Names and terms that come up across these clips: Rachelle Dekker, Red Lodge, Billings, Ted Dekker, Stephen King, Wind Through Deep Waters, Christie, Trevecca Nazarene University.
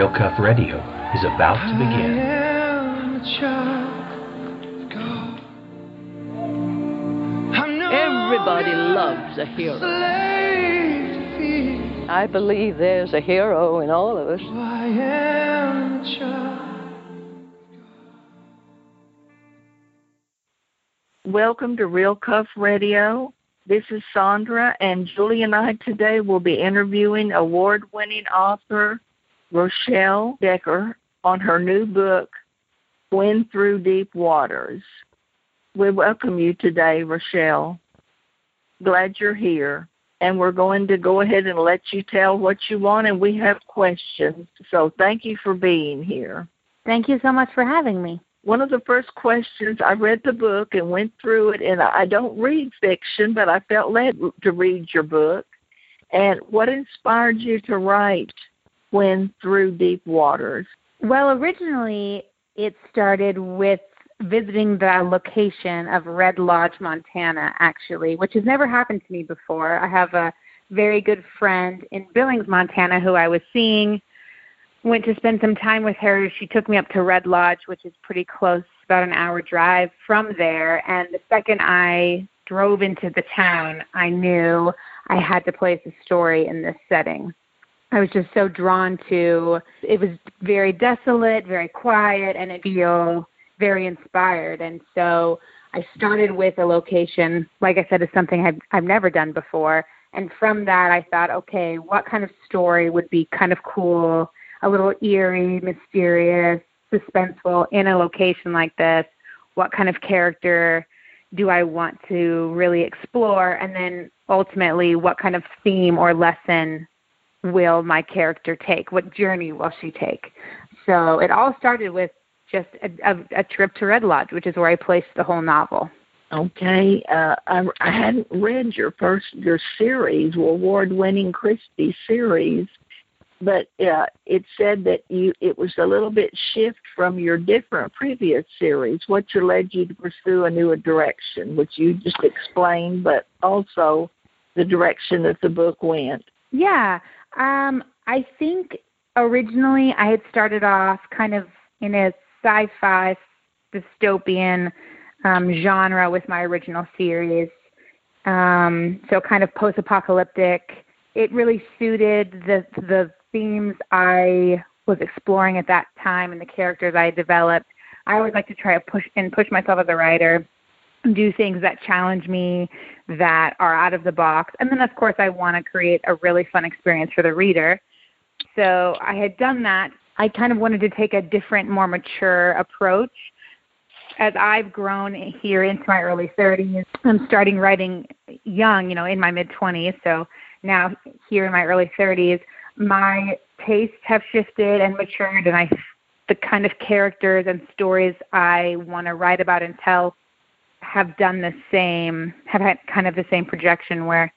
Real Cuff Radio is about to begin. I am a child of God. Everybody loves a hero. I believe there's a hero in all of us. I am a child of God. Welcome to Real Cuff Radio. This is Sandra, and Julie and I today will be interviewing award-winning author Rachelle Dekker on her new book, Wind Through Deep Waters. We welcome you today, Rachelle. Glad you're here. And we're going to go ahead and let you tell what you want, and we have questions. So thank you for being here. Thank you so much for having me. One of the first questions, I read the book and went through it, and I don't read fiction, but I felt led to read your book. And what inspired you to write Wind Through Deep Waters? Well, originally it started with visiting the location of Red Lodge, Montana, actually, which has never happened to me before. I have a very good friend in Billings, Montana, who I was seeing, went to spend some time with her. She took me up to Red Lodge, which is pretty close, about an hour drive from there. And the second I drove into the town, I knew I had to place a story in this setting. I was just so drawn to, it was very desolate, very quiet, and it feel very inspired. And so I started with a location, like I said, is something I've never done before. And from that, I thought, okay, what kind of story would be kind of cool, a little eerie, mysterious, suspenseful in a location like this? What kind of character do I want to really explore? And then ultimately, what kind of theme or lesson will my character take? What journey will she take? So it all started with just a trip to Red Lodge, which is where I placed the whole novel. Okay. I hadn't read your series, award-winning Christie series, but it said that it was a little bit shift from your different previous series. What led you to pursue a newer direction, which you just explained, but also the direction that the book went? Yeah. I think originally I had started off kind of in a sci-fi dystopian genre with my original series. So kind of post-apocalyptic. It really suited the themes I was exploring at that time and the characters I developed. I always like to try to push myself as a writer, do things that challenge me, that are out of the box. And then, of course, I want to create a really fun experience for the reader. So I had done that. I kind of wanted to take a different, more mature approach. As I've grown here into my early 30s, I'm starting writing young, in my mid-20s. So now here in my early 30s, my tastes have shifted and matured, and the kind of characters and stories I want to write about and tell have had kind of the same projection where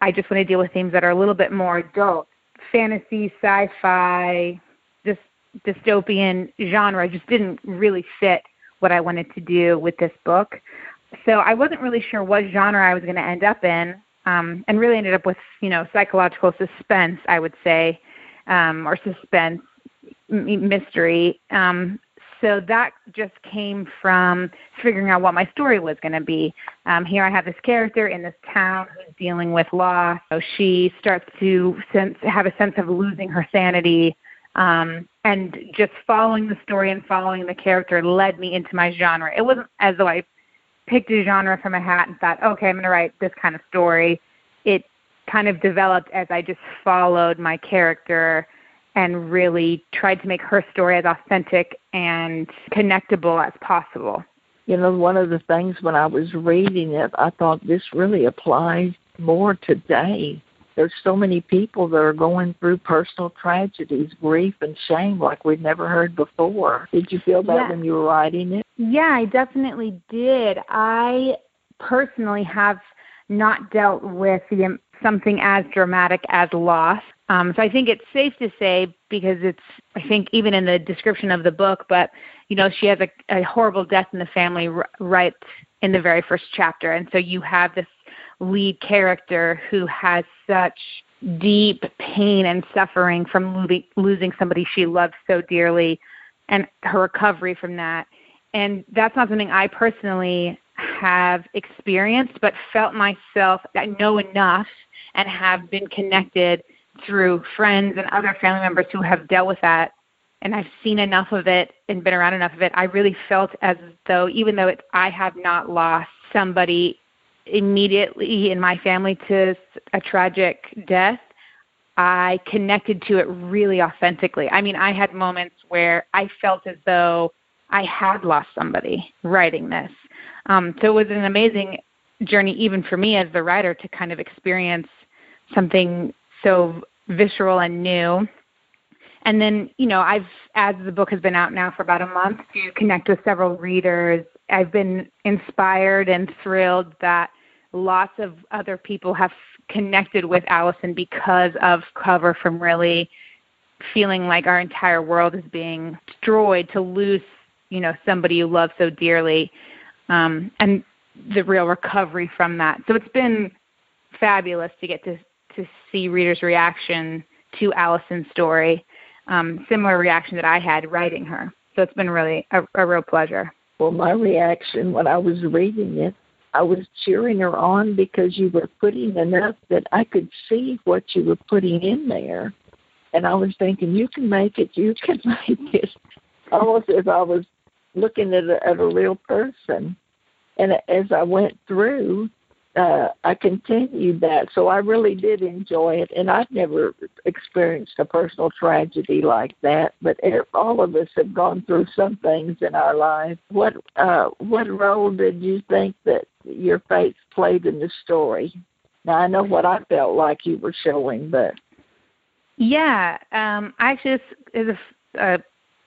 I just want to deal with themes that are a little bit more adult, fantasy, sci-fi, just dystopian genre just didn't really fit what I wanted to do with this book. So I wasn't really sure what genre I was going to end up in, and really ended up with, psychological suspense, I would say, or suspense mystery. So that just came from figuring out what my story was going to be. Here I have this character in this town who's dealing with loss. So she starts to have a sense of losing her sanity. And just following the story and following the character led me into my genre. It wasn't as though I picked a genre from a hat and thought, okay, I'm going to write this kind of story. It kind of developed as I just followed my character and really tried to make her story as authentic and connectable as possible. One of the things when I was reading it, I thought this really applies more today. There's so many people that are going through personal tragedies, grief and shame like we've never heard before. Did you feel that when you were writing it? Yeah, I definitely did. I personally have not dealt with something as dramatic as loss. So I think it's safe to say, because I think even in the description of the book, but, she has a horrible death in the family right in the very first chapter. And so you have this lead character who has such deep pain and suffering from losing somebody she loved so dearly and her recovery from that. And that's not something I personally have experienced, but felt myself, I know enough and have been connected through friends and other family members who have dealt with that. And I've seen enough of it and been around enough of it. I really felt as though, even though I have not lost somebody immediately in my family to a tragic death, I connected to it really authentically. I mean, I had moments where I felt as though I had lost somebody writing this. So it was an amazing journey, even for me as the writer, to kind of experience something so visceral and new. And then, you know, I've, as the book has been out now for about a month, to connect with several readers. I've been inspired and thrilled that lots of other people have connected with Allison because of Cover, from really feeling like our entire world is being destroyed to lose, you know, somebody you love so dearly, and the real recovery from that. So it's been fabulous to get to see readers' reaction to Allison's story, similar reaction that I had writing her. So it's been really a real pleasure. Well, my reaction when I was reading it, I was cheering her on because you were putting enough that I could see what you were putting in there. And I was thinking, you can make it, you can make it. Almost as I was looking at a real person. And as I went through, I continued that. So I really did enjoy it. And I've never experienced a personal tragedy like that. But all of us have gone through some things in our lives. What role did you think that your faith played in the story? Now, I know what I felt like you were showing, but... Yeah. Actually, this is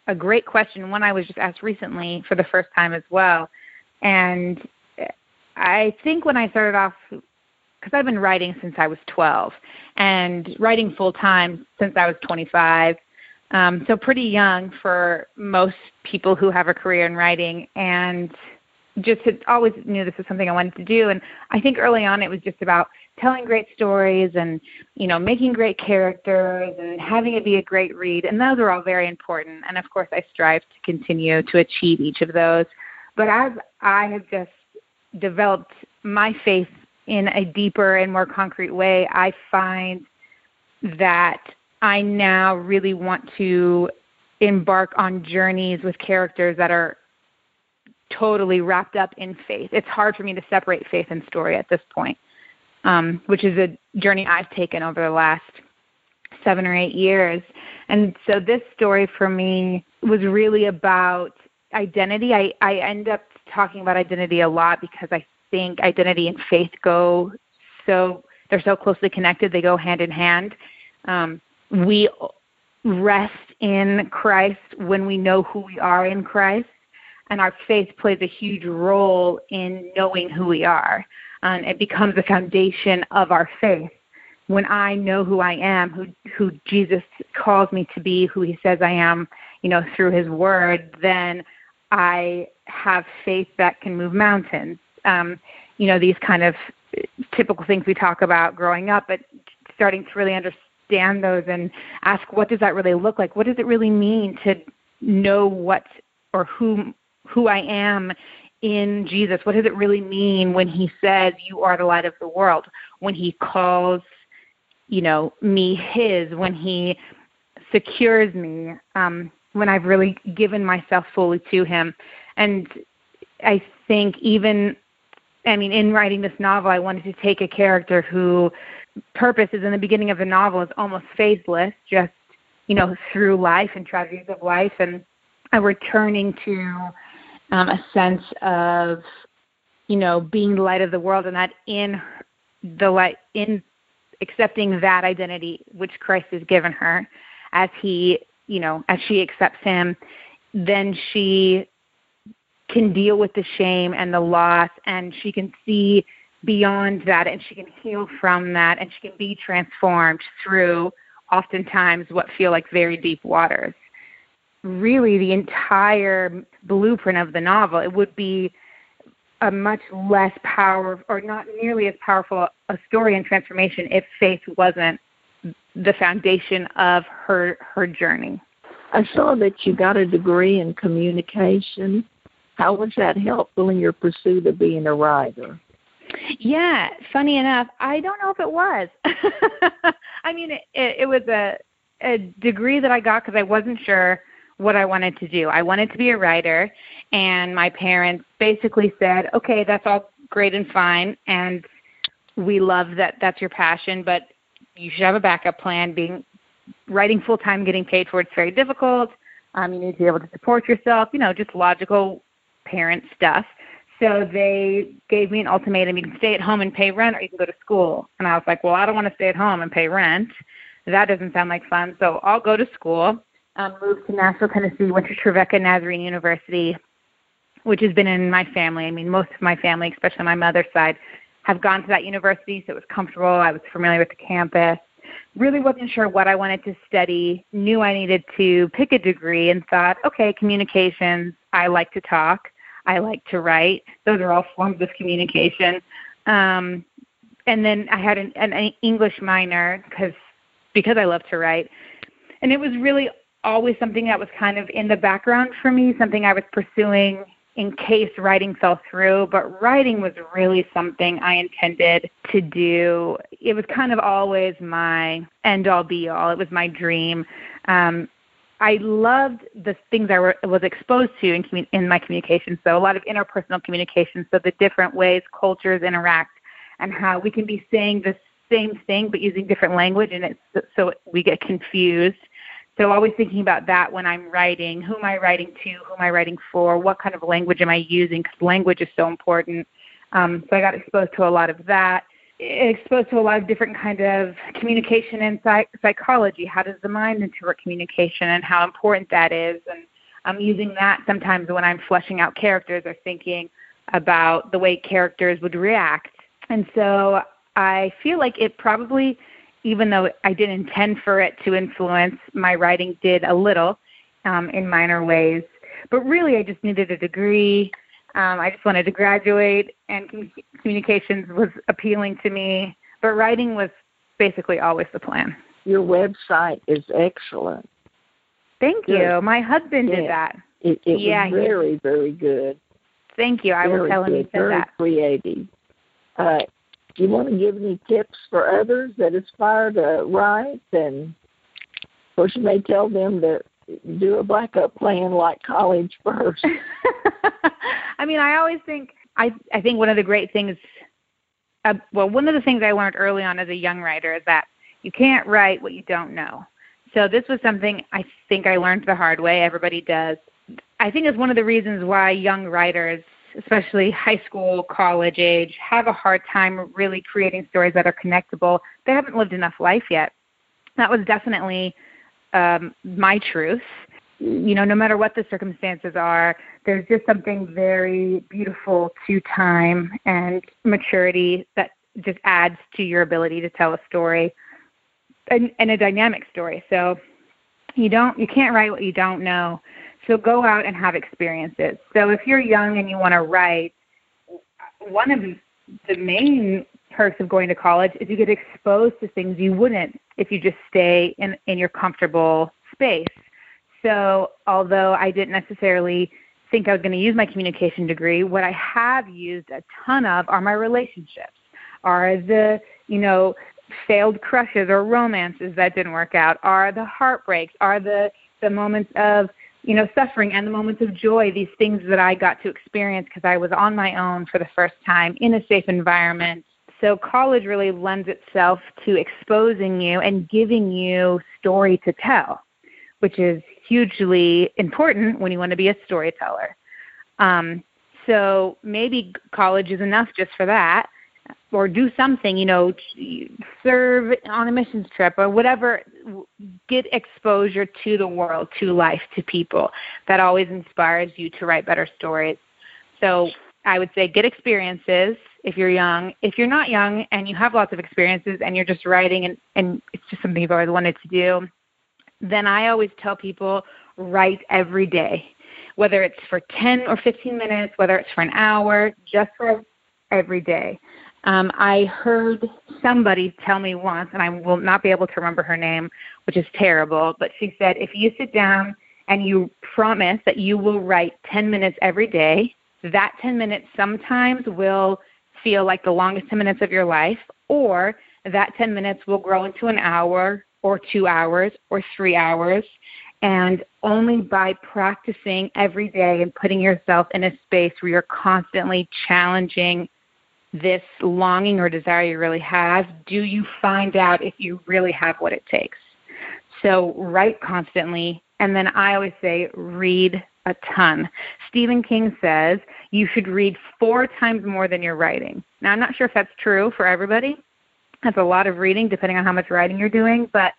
a great question, one I was just asked recently for the first time as well. And I think when I started off, because I've been writing since I was 12 and writing full-time since I was 25, so pretty young for most people who have a career in writing, and just had always knew this was something I wanted to do. And I think early on it was just about telling great stories and, you know, making great characters and having it be a great read. And those are all very important. And, of course, I strive to continue to achieve each of those. But as I have just developed my faith in a deeper and more concrete way, I find that I now really want to embark on journeys with characters that are totally wrapped up in faith. It's hard for me to separate faith and story at this point, which is a journey I've taken over the last 7 or 8 years. And so this story for me was really about identity. I end up talking about identity a lot because I think identity and faith they're so closely connected. They go hand in hand. We rest in Christ when we know who we are in Christ, and our faith plays a huge role in knowing who we are. And it becomes the foundation of our faith. When I know who I am, who Jesus calls me to be, who he says I am, you know, through his word, then I have faith that can move mountains. You know, these kind of typical things we talk about growing up, but starting to really understand those and ask, what does that really look like? What does it really mean to know who I am in Jesus? What does it really mean when he says, you are the light of the world? When he calls, you know, me his, when he secures me, when I've really given myself fully to him. And I think in writing this novel, I wanted to take a character whose purpose is in the beginning of the novel is almost faithless, just, you know, through life and tragedies of life, and a returning to a sense of, you know, being the light of the world, and that in the light, in accepting that identity which Christ has given her, as he, you know, as she accepts him, then she can deal with the shame and the loss, and she can see beyond that, and she can heal from that, and she can be transformed through oftentimes what feel like very deep waters. Really, the entire blueprint of the novel, it would be a much less powerful, or not nearly as powerful, a story in transformation if faith wasn't the foundation of her journey. I saw that you got a degree in communication. How was that helpful in your pursuit of being a writer? Yeah, funny enough, I don't know if it was. I mean, it was a degree that I got because I wasn't sure what I wanted to do. I wanted to be a writer, and my parents basically said, okay, that's all great and fine, and we love that that's your passion, but you should have a backup plan. Writing full-time, getting paid for it's very difficult. You need to be able to support yourself, just logical parent stuff. So they gave me an ultimatum. You can stay at home and pay rent, or you can go to school. And I was like, well, I don't want to stay at home and pay rent. That doesn't sound like fun. So I'll go to school. Moved to Nashville, Tennessee, went to Trevecca Nazarene University, which has been in my family. I mean, most of my family, especially my mother's side, have gone to that university, so it was comfortable. I was familiar with the campus. Really wasn't sure what I wanted to study, knew I needed to pick a degree, and thought, okay, communications, I like to talk, I like to write. Those are all forms of communication. And then I had an English minor because I love to write. And it was really always something that was kind of in the background for me, something I was pursuing in case writing fell through, but writing was really something I intended to do. It was kind of always my end-all, be-all. It was my dream. I loved the things I was exposed to in my communication, so a lot of interpersonal communication, so the different ways cultures interact and how we can be saying the same thing but using different language, and so we get confused. So always thinking about that when I'm writing, who am I writing to, who am I writing for, what kind of language am I using, because language is so important. So I got exposed to a lot of that, exposed to a lot of different kind of communication and psychology. How does the mind interpret communication and how important that is? And I'm using that sometimes when I'm fleshing out characters or thinking about the way characters would react. And so I feel like it probably, even though I didn't intend for it to influence my writing, did a little in minor ways. But really, I just needed a degree. I just wanted to graduate, and communications was appealing to me. But writing was basically always the plan. Your website is excellent. Thank you. Good. My husband did that. It was very, very good. Thank you. I will tell him you said that. Very creative. Do you want to give any tips for others that aspire to write? And of course, you may tell them to do a backup plan like college first. I mean, I always think, I think one of the great things, one of the things I learned early on as a young writer is that you can't write what you don't know. So this was something I think I learned the hard way. Everybody does. I think it's one of the reasons why young writers, especially high school, college age, have a hard time really creating stories that are connectable. They haven't lived enough life yet. That was definitely my truth. No matter what the circumstances are, there's just something very beautiful to time and maturity that just adds to your ability to tell a story and a dynamic story. So you can't write what you don't know. So go out and have experiences. So if you're young and you want to write, one of the main perks of going to college is you get exposed to things you wouldn't if you just stay in your comfortable space. So although I didn't necessarily think I was going to use my communication degree, what I have used a ton of are my relationships, are the, failed crushes or romances that didn't work out, are the heartbreaks, are the moments of, suffering and the moments of joy, these things that I got to experience because I was on my own for the first time in a safe environment. So college really lends itself to exposing you and giving you story to tell, which is hugely important when you want to be a storyteller. So maybe college is enough just for that, or do something, serve on a missions trip or whatever, get exposure to the world, to life, to people. That always inspires you to write better stories. So I would say get experiences if you're young. If you're not young and you have lots of experiences and you're just writing and it's just something you've always wanted to do, then I always tell people write every day, whether it's for 10 or 15 minutes, whether it's for an hour, just for every day. I heard somebody tell me once, and I will not be able to remember her name, which is terrible, but she said, if you sit down and you promise that you will write 10 minutes every day, that 10 minutes sometimes will feel like the longest 10 minutes of your life, or that 10 minutes will grow into an hour or 2 hours or 3 hours. And only by practicing every day and putting yourself in a space where you're constantly challenging this longing or desire you really have, do you find out if you really have what it takes. So write constantly. And then I always say, read a ton. Stephen King says you should read 4 times more than you're writing. Now, I'm not sure if that's true for everybody. That's a lot of reading, depending on how much writing you're doing. But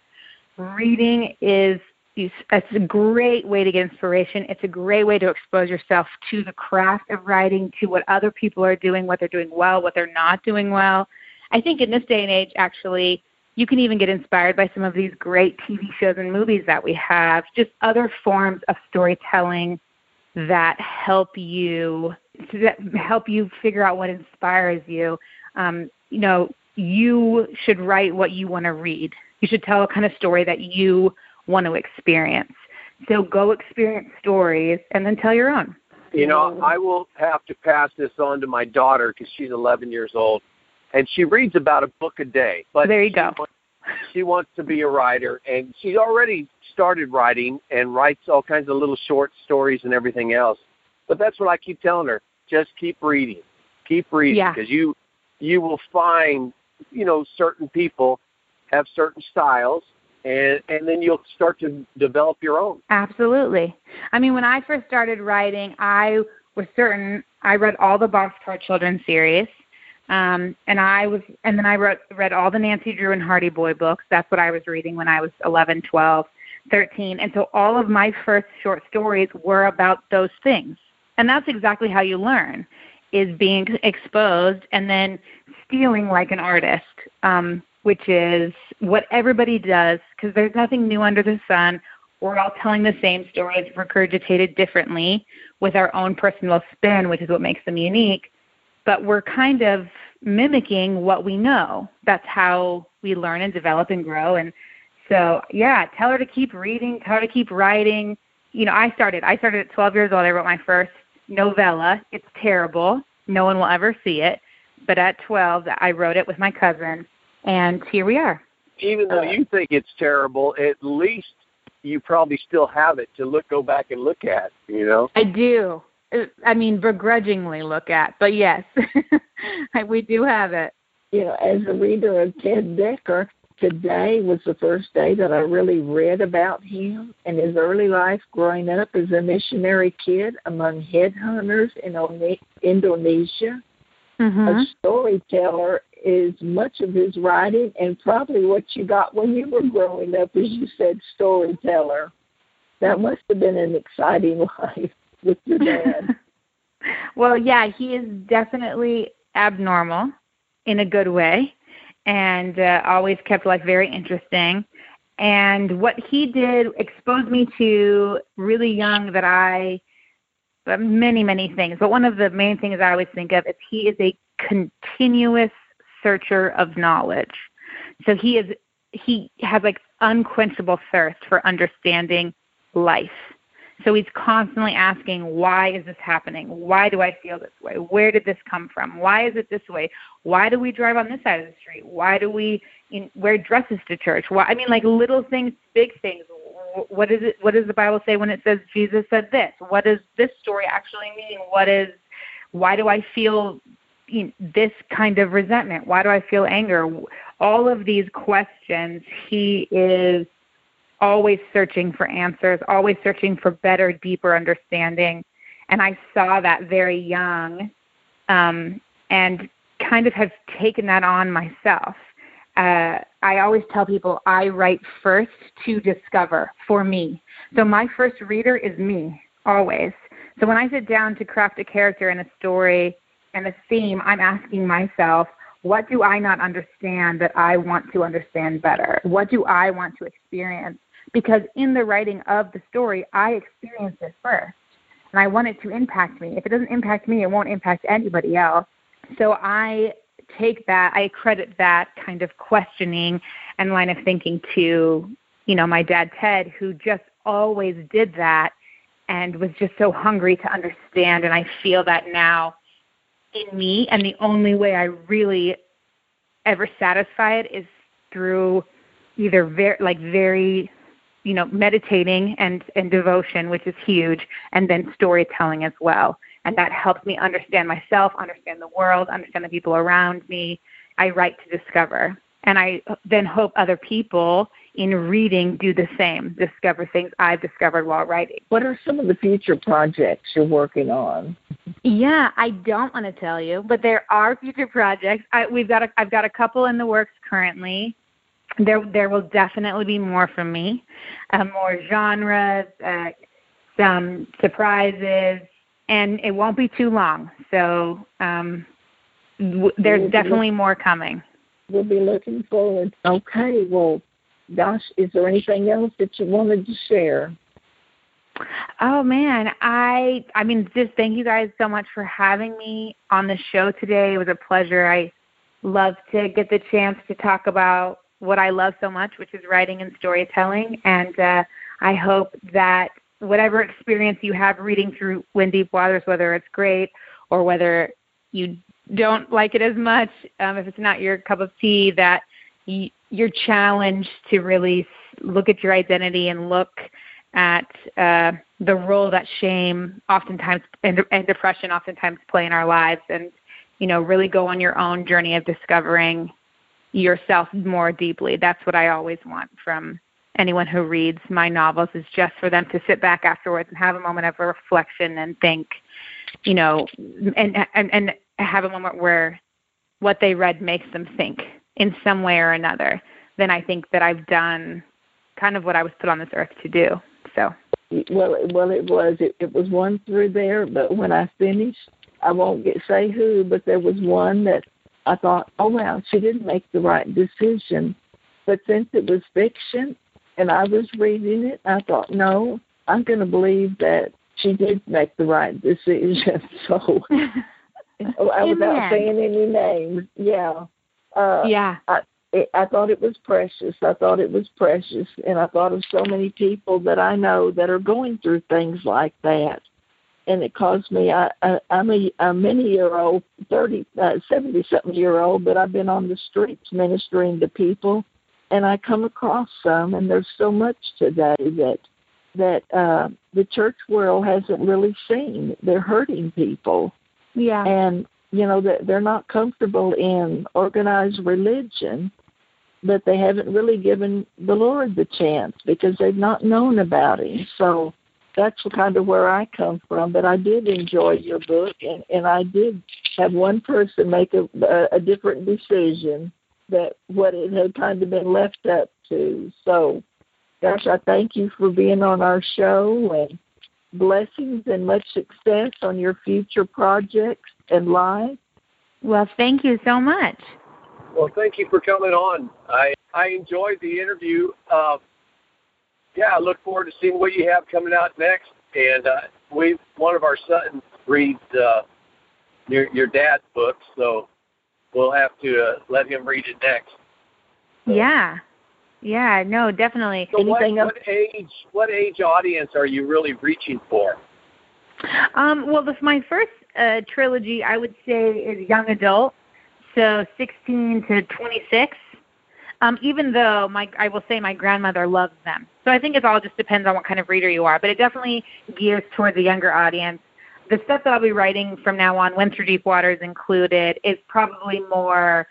reading is it's a great way to get inspiration. It's a great way to expose yourself to the craft of writing, to what other people are doing, what they're doing well, what they're not doing well. I think in this day and age, actually, you can even get inspired by some of these great TV shows and movies that we have, just other forms of storytelling that help you figure out what inspires you. You should write what you want to read. You should tell a kind of story that you want to experience. So go experience stories and then tell your own. I will have to pass this on to my daughter because she's 11 years old, and she reads about a book a day. But there you go. She wants to be a writer, and she's already started writing and writes all kinds of little short stories and everything else. But that's what I keep telling her. Just keep reading. Keep reading because you will find, certain people have certain styles. And then you'll start to develop your own. Absolutely. I mean, when I first started writing, I read all the Boxcar Children series, and then I read all the Nancy Drew and Hardy Boy books. That's what I was reading when I was 11, 12, 13. And so all of my first short stories were about those things. And that's exactly how you learn, is being exposed and then stealing like an artist, which is what everybody does, because there's nothing new under the sun. We're all telling the same stories, regurgitated differently with our own personal spin, which is what makes them unique. But we're kind of mimicking what we know. That's how we learn and develop and grow. And so, tell her to keep reading, tell her to keep writing. I started at 12 years old. I wrote my first novella. It's terrible. No one will ever see it. But at 12, I wrote it with my cousin. And here we are. Even though you think it's terrible, at least you probably still have it to go back and look at, I do. I mean, begrudgingly look at, but yes, we do have it. As a reader of Ted Dekker, today was the first day that I really read about him and his early life growing up as a missionary kid among headhunters in Indonesia. Mm-hmm. A storyteller is much of his writing and probably what you got when you were growing up, as you said, storyteller. That must have been an exciting life with your dad. Well, he is definitely abnormal in a good way and always kept life very interesting. And what he did exposed me to really young that many, many things. But one of the main things I always think of is he is a continuous searcher of knowledge. So he has unquenchable thirst for understanding life. So he's constantly asking, why is this happening? Why do I feel this way? Where did this come from? Why is it this way? Why do we drive on this side of the street? Why do we wear dresses to church? Why? I mean, little things, big things. What is it? What does the Bible say when it says Jesus said this? What does this story actually mean? Why do I feel this kind of resentment? Why do I feel anger? All of these questions, he is always searching for answers, always searching for better, deeper understanding. And I saw that very young, and kind of have taken that on myself. I always tell people I write first to discover for me. So my first reader is me, always. So when I sit down to craft a character and a story and a theme, I'm asking myself, what do I not understand that I want to understand better? What do I want to experience? Because in the writing of the story, I experience it first, and I want it to impact me. If it doesn't impact me, it won't impact anybody else. So I take that, I credit that kind of questioning and line of thinking to, you know, my dad, Ted, who just always did that and was just so hungry to understand. And I feel that now in me. And the only way I really ever satisfy it is through either very, you know, meditating and devotion, which is huge, and then storytelling as well. And that helps me understand myself, understand the world, understand the people around me. I write to discover. And I then hope other people in reading do the same, discover things I've discovered while writing. What are some of the future projects you're working on? Yeah, I don't want to tell you, but there are future projects. I've got a couple in the works currently. There will definitely be more from me, more genres, some surprises, and it won't be too long. So there's definitely more coming. We'll be looking forward. Okay, well, gosh, is there anything else that you wanted to share? Oh, man, I mean, just thank you guys so much for having me on the show today. It was a pleasure. I love to get the chance to talk about what I love so much, which is writing and storytelling. And I hope that whatever experience you have reading through Wind Deep Waters, whether it's great or whether you don't like it as much, if it's not your cup of tea, that you're challenged to really look at your identity and look at the role that shame oftentimes and depression oftentimes play in our lives, and, you know, really go on your own journey of discovering yourself more deeply. That's what I always want from anyone who reads my novels, is just for them to sit back afterwards and have a moment of reflection and think, you know, and have a moment where what they read makes them think in some way or another. Then I think that I've done kind of what I was put on this earth to do. So, well, it was one through there, but when I finished, I won't say who, but there was one that I thought, oh, wow, she didn't make the right decision. But since it was fiction and I was reading it, I thought, no, I'm going to believe that she did make the right decision. So without saying any names, yeah. I thought it was precious. And I thought of so many people that I know that are going through things like that. And it caused me, I'm a many-year-old, 70-something-year-old, but I've been on the streets ministering to people, and I come across some, and there's so much today that the church world hasn't really seen. They're hurting people. Yeah. And, you know, they're not comfortable in organized religion, but they haven't really given the Lord the chance because they've not known about him. So that's kind of where I come from, but I did enjoy your book, and I did have one person make a different decision than what it had kind of been left up to. So, gosh, I thank you for being on our show, and blessings and much success on your future projects and life. Well, thank you so much. Well, thank you for coming on. I enjoyed the interview. Yeah, I look forward to seeing what you have coming out next. And one of our sons reads your dad's book, so we'll have to let him read it next. So. Yeah, no, definitely. So what age audience are you really reaching for? Well, my first trilogy, I would say, is young adult, so 16 to 26. Even though I will say my grandmother loves them. So I think it all just depends on what kind of reader you are, but it definitely gears towards a younger audience. The stuff that I'll be writing from now on, Wind Through Deep Waters included, is probably more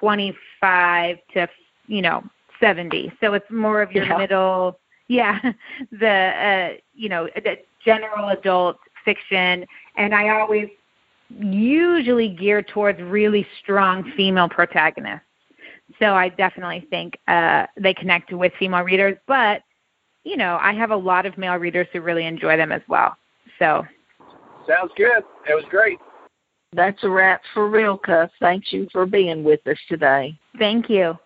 25 to, you know, 70. So it's more of your middle, the general adult fiction. And I always usually gear towards really strong female protagonists. So I definitely think they connect with female readers, but, you know, I have a lot of male readers who really enjoy them as well. So. Sounds good. It was great. That's a wrap for Real Cuff. Thank you for being with us today. Thank you.